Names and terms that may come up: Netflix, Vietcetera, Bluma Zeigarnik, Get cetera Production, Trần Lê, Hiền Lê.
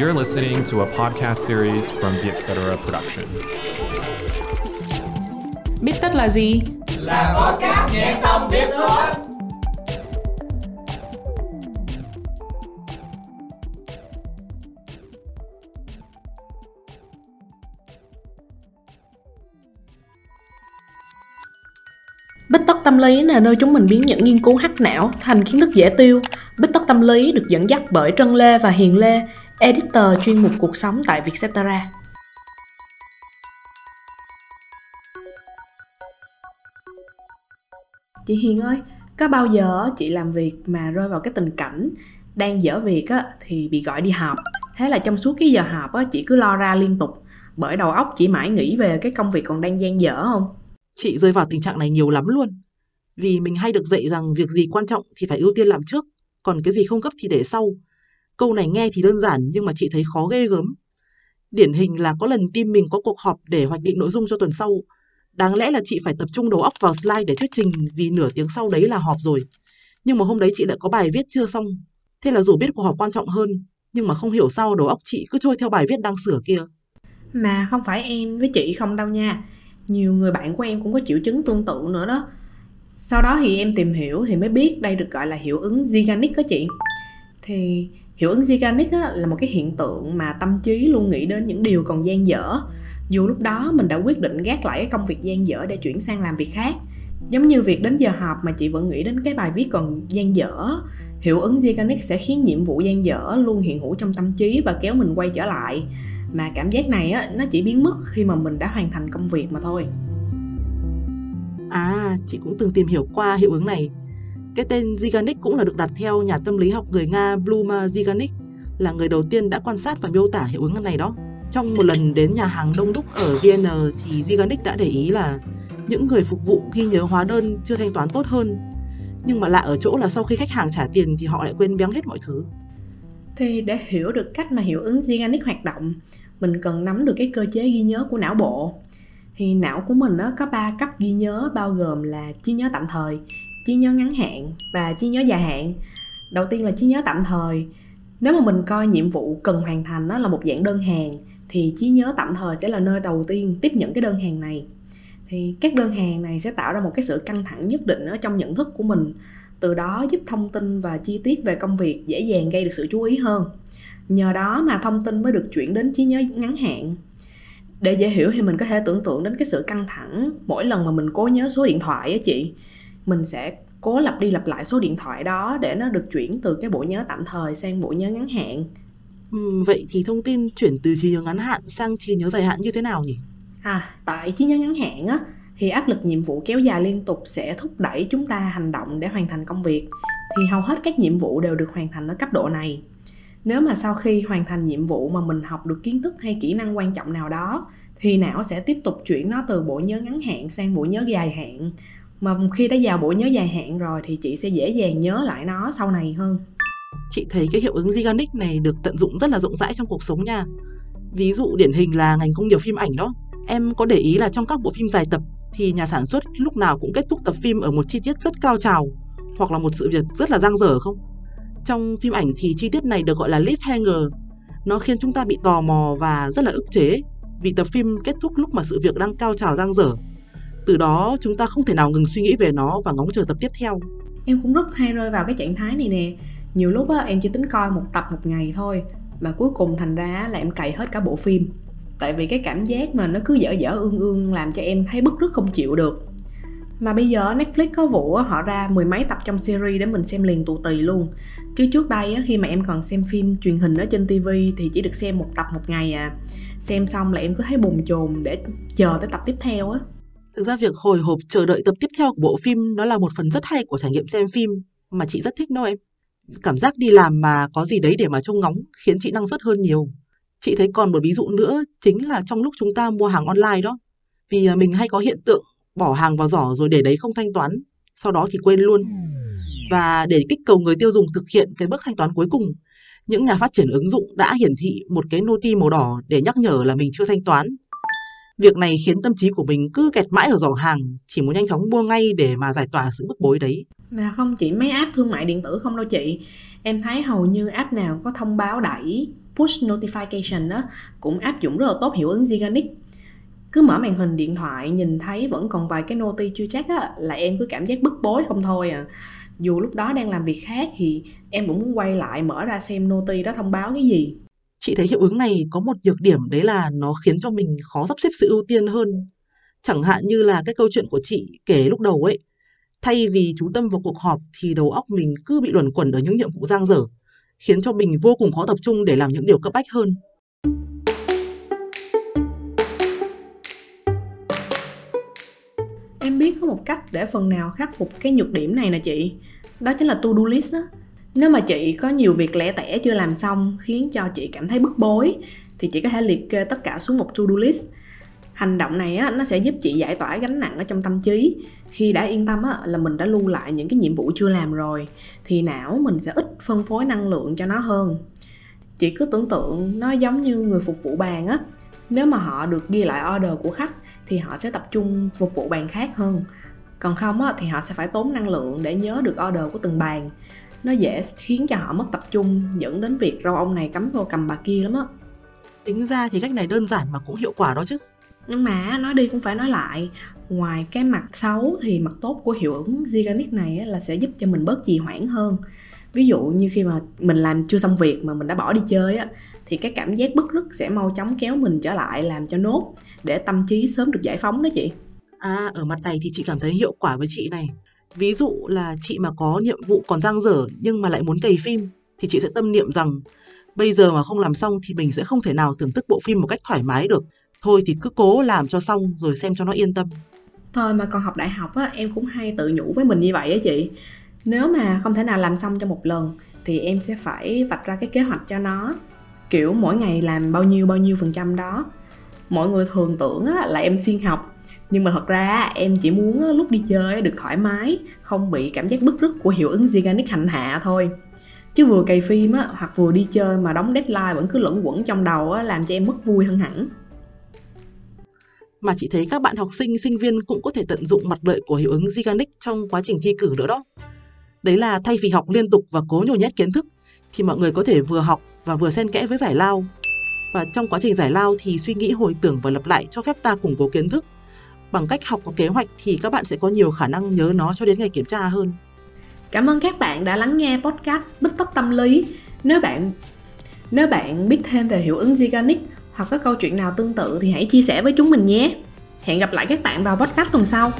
You're listening to a podcast series from Get cetera Production. Biết tất là gì? Là podcast nghe xong biết thôi. Bít tất tâm lý là nơi chúng mình biến những nghiên cứu hack não thành kiến thức dễ tiêu. Bít tất tâm lý được dẫn dắt bởi Trần Lê và Hiền Lê, editor chuyên mục cuộc sống tại Vietcetera. Chị Hiền ơi, có bao giờ chị làm việc mà rơi vào cái tình cảnh đang dở việc thì bị gọi đi họp? Thế là trong suốt cái giờ họp chị cứ lo ra liên tục, bởi đầu óc chị mãi nghĩ về cái công việc còn đang dang dở không? Chị rơi vào tình trạng này nhiều lắm luôn. Vì mình hay được dạy rằng việc gì quan trọng thì phải ưu tiên làm trước, còn cái gì không gấp thì để sau. Câu này nghe thì đơn giản nhưng mà chị thấy khó ghê gớm. Điển hình là có lần team mình có cuộc họp để hoạch định nội dung cho tuần sau. Đáng lẽ là chị phải tập trung đầu óc vào slide để thuyết trình vì nửa tiếng sau đấy là họp rồi. Nhưng mà hôm đấy chị lại có bài viết chưa xong. Thế là dù biết cuộc họp quan trọng hơn, nhưng mà không hiểu sao đầu óc chị cứ trôi theo bài viết đang sửa kia. Mà không phải em với chị không đâu nha. Nhiều người bạn của em cũng có triệu chứng tương tự nữa đó. Sau đó thì em tìm hiểu thì mới biết đây được gọi là hiệu ứng Zeigarnik đó chị. Thì hiệu ứng Zeigarnik là một cái hiện tượng mà tâm trí luôn nghĩ đến những điều còn dang dở, dù lúc đó mình đã quyết định gác lại cái công việc dang dở để chuyển sang làm việc khác. Giống như việc đến giờ họp mà chị vẫn nghĩ đến cái bài viết còn dang dở, hiệu ứng Zeigarnik sẽ khiến nhiệm vụ dang dở luôn hiện hữu trong tâm trí và kéo mình quay trở lại. Mà cảm giác này nó chỉ biến mất khi mà mình đã hoàn thành công việc mà thôi. À, chị cũng từng tìm hiểu qua hiệu ứng này. Cái tên Zeigarnik cũng là được đặt theo nhà tâm lý học người Nga Bluma Zeigarnik, là người đầu tiên đã quan sát và miêu tả hiệu ứng này đó. Trong một lần đến nhà hàng đông đúc ở Vienna thì Zeigarnik đã để ý là những người phục vụ ghi nhớ hóa đơn chưa thanh toán tốt hơn. Nhưng mà lạ ở chỗ là sau khi khách hàng trả tiền thì họ lại quên béng hết mọi thứ. Thì để hiểu được cách mà hiệu ứng Zeigarnik hoạt động, mình cần nắm được cái cơ chế ghi nhớ của não bộ. Thì não của mình có 3 cấp ghi nhớ bao gồm là trí nhớ tạm thời, trí nhớ ngắn hạn và trí nhớ dài hạn. Đầu tiên là trí nhớ tạm thời. Nếu mà mình coi nhiệm vụ cần hoàn thành là một dạng đơn hàng, thì trí nhớ tạm thời sẽ là nơi đầu tiên tiếp nhận cái đơn hàng này. Thì các đơn hàng này sẽ tạo ra một cái sự căng thẳng nhất định ở trong nhận thức của mình, từ đó giúp thông tin và chi tiết về công việc dễ dàng gây được sự chú ý hơn. Nhờ đó mà thông tin mới được chuyển đến trí nhớ ngắn hạn. Để dễ hiểu thì mình có thể tưởng tượng đến cái sự căng thẳng mỗi lần mà mình cố nhớ số điện thoại á chị. Mình sẽ cố lặp đi lặp lại số điện thoại đó để nó được chuyển từ cái bộ nhớ tạm thời sang bộ nhớ ngắn hạn. Vậy thì thông tin chuyển từ trí nhớ ngắn hạn sang trí nhớ dài hạn như thế nào nhỉ? Tại trí nhớ ngắn hạn thì áp lực nhiệm vụ kéo dài liên tục sẽ thúc đẩy chúng ta hành động để hoàn thành công việc. Thì hầu hết các nhiệm vụ đều được hoàn thành ở cấp độ này. Nếu mà sau khi hoàn thành nhiệm vụ mà mình học được kiến thức hay kỹ năng quan trọng nào đó, thì não sẽ tiếp tục chuyển nó từ bộ nhớ ngắn hạn sang bộ nhớ dài hạn. Mà khi đã vào bộ nhớ dài hạn rồi thì chị sẽ dễ dàng nhớ lại nó sau này hơn. Chị thấy cái hiệu ứng Zeigarnik này được tận dụng rất là rộng rãi trong cuộc sống nha. Ví dụ điển hình là ngành công nghiệp phim ảnh đó. Em có để ý là trong các bộ phim dài tập thì nhà sản xuất lúc nào cũng kết thúc tập phim ở một chi tiết rất cao trào, hoặc là một sự việc rất là dang dở không? Trong phim ảnh thì chi tiết này được gọi là cliffhanger. Nó khiến chúng ta bị tò mò và rất là ức chế, vì tập phim kết thúc lúc mà sự việc đang cao trào dang dở. Từ đó chúng ta không thể nào ngừng suy nghĩ về nó và ngóng chờ tập tiếp theo. Em cũng rất hay rơi vào cái trạng thái này nè. Nhiều lúc em chỉ tính coi một tập một ngày thôi, mà cuối cùng thành ra là em cày hết cả bộ phim. Tại vì cái cảm giác mà nó cứ dở dở ương ương làm cho em thấy bứt rứt không chịu được. Mà bây giờ Netflix có vụ họ ra 10 mấy tập trong series để mình xem liền tù tì luôn. Chứ trước đây khi mà em còn xem phim truyền hình ở trên TV thì chỉ được xem một tập một ngày à. Xem xong là em cứ thấy bồn chồn để chờ tới tập tiếp theo . Thực ra việc hồi hộp chờ đợi tập tiếp theo của bộ phim nó là một phần rất hay của trải nghiệm xem phim mà chị rất thích đâu em. Cảm giác đi làm mà có gì đấy để mà trông ngóng khiến chị năng suất hơn nhiều. Chị thấy còn một ví dụ nữa chính là trong lúc chúng ta mua hàng online đó. Vì mình hay có hiện tượng bỏ hàng vào giỏ rồi để đấy không thanh toán, sau đó thì quên luôn. Và để kích cầu người tiêu dùng thực hiện cái bước thanh toán cuối cùng, những nhà phát triển ứng dụng đã hiển thị một cái noti màu đỏ để nhắc nhở là mình chưa thanh toán. Việc này khiến tâm trí của mình cứ kẹt mãi ở giỏ hàng, chỉ muốn nhanh chóng mua ngay để mà giải tỏa sự bức bối đấy. Mà không chỉ mấy app thương mại điện tử không đâu chị. Em thấy hầu như app nào có thông báo đẩy push notification đó cũng áp dụng rất là tốt hiệu ứng Zeigarnik. Cứ mở màn hình điện thoại nhìn thấy vẫn còn vài cái noti chưa check á là em cứ cảm giác bức bối không thôi à. Dù lúc đó đang làm việc khác thì em cũng muốn quay lại mở ra xem noti đó thông báo cái gì. Chị thấy hiệu ứng này có một nhược điểm, đấy là nó khiến cho mình khó sắp xếp sự ưu tiên hơn. Chẳng hạn như là cái câu chuyện của chị kể lúc đầu ấy, thay vì chú tâm vào cuộc họp thì đầu óc mình cứ bị luẩn quẩn ở những nhiệm vụ dang dở, khiến cho mình vô cùng khó tập trung để làm những điều cấp bách hơn. Em biết có một cách để phần nào khắc phục cái nhược điểm này nè chị. Đó chính là to-do list đó. Nếu mà chị có nhiều việc lẻ tẻ chưa làm xong khiến cho chị cảm thấy bức bối thì chị có thể liệt kê tất cả xuống một to-do list. Hành động này á, nó sẽ giúp chị giải tỏa gánh nặng ở trong tâm trí. Khi đã yên tâm á, là mình đã lưu lại những cái nhiệm vụ chưa làm rồi thì não mình sẽ ít phân phối năng lượng cho nó hơn. Chị cứ tưởng tượng nó giống như người phục vụ bàn á. Nếu mà họ được ghi lại order của khách thì họ sẽ tập trung phục vụ bàn khác hơn. Còn không á, thì họ sẽ phải tốn năng lượng để nhớ được order của từng bàn. Nó dễ khiến cho họ mất tập trung, dẫn đến việc râu ông này cắm vô cầm bà kia lắm á. Tính ra thì cách này đơn giản mà cũng hiệu quả đó chứ. Nhưng mà nói đi cũng phải nói lại, ngoài cái mặt xấu thì mặt tốt của hiệu ứng Zeigarnik này là sẽ giúp cho mình bớt trì hoãn hơn. Ví dụ như khi mà mình làm chưa xong việc mà mình đã bỏ đi chơi á, thì cái cảm giác bứt rứt sẽ mau chóng kéo mình trở lại làm cho nốt, để tâm trí sớm được giải phóng đó chị. À, ở mặt này thì chị cảm thấy hiệu quả với chị này. Ví dụ là chị mà có nhiệm vụ còn dang dở nhưng mà lại muốn cày phim thì chị sẽ tâm niệm rằng bây giờ mà không làm xong thì mình sẽ không thể nào thưởng thức bộ phim một cách thoải mái được. Thôi thì cứ cố làm cho xong rồi xem cho nó yên tâm. Thôi mà còn học đại học á, em cũng hay tự nhủ với mình như vậy á chị. Nếu mà không thể nào làm xong trong một lần thì em sẽ phải vạch ra cái kế hoạch cho nó. Kiểu mỗi ngày làm bao nhiêu phần trăm đó. Mọi người thường tưởng á, là em siêng học, nhưng mà thật ra em chỉ muốn lúc đi chơi được thoải mái, không bị cảm giác bứt rứt của hiệu ứng Zeigarnik hành hạ thôi. Chứ vừa cày phim á, hoặc vừa đi chơi mà đóng deadline vẫn cứ lẫn quẩn trong đầu á, làm cho em mất vui hơn hẳn. Mà chị thấy các bạn học sinh, sinh viên cũng có thể tận dụng mặt lợi của hiệu ứng Zeigarnik trong quá trình thi cử nữa đó. Đấy là thay vì học liên tục và cố nhồi nhét kiến thức thì mọi người có thể vừa học và vừa xen kẽ với giải lao. Và trong quá trình giải lao thì suy nghĩ, hồi tưởng và lặp lại cho phép ta củng cố kiến thức. Bằng cách học có kế hoạch thì các bạn sẽ có nhiều khả năng nhớ nó cho đến ngày kiểm tra hơn. Cảm ơn các bạn đã lắng nghe podcast Bứt Tốc Tâm Lý. Nếu bạn biết thêm về hiệu ứng Zeigarnik hoặc có câu chuyện nào tương tự thì hãy chia sẻ với chúng mình nhé. Hẹn gặp lại các bạn vào podcast tuần sau.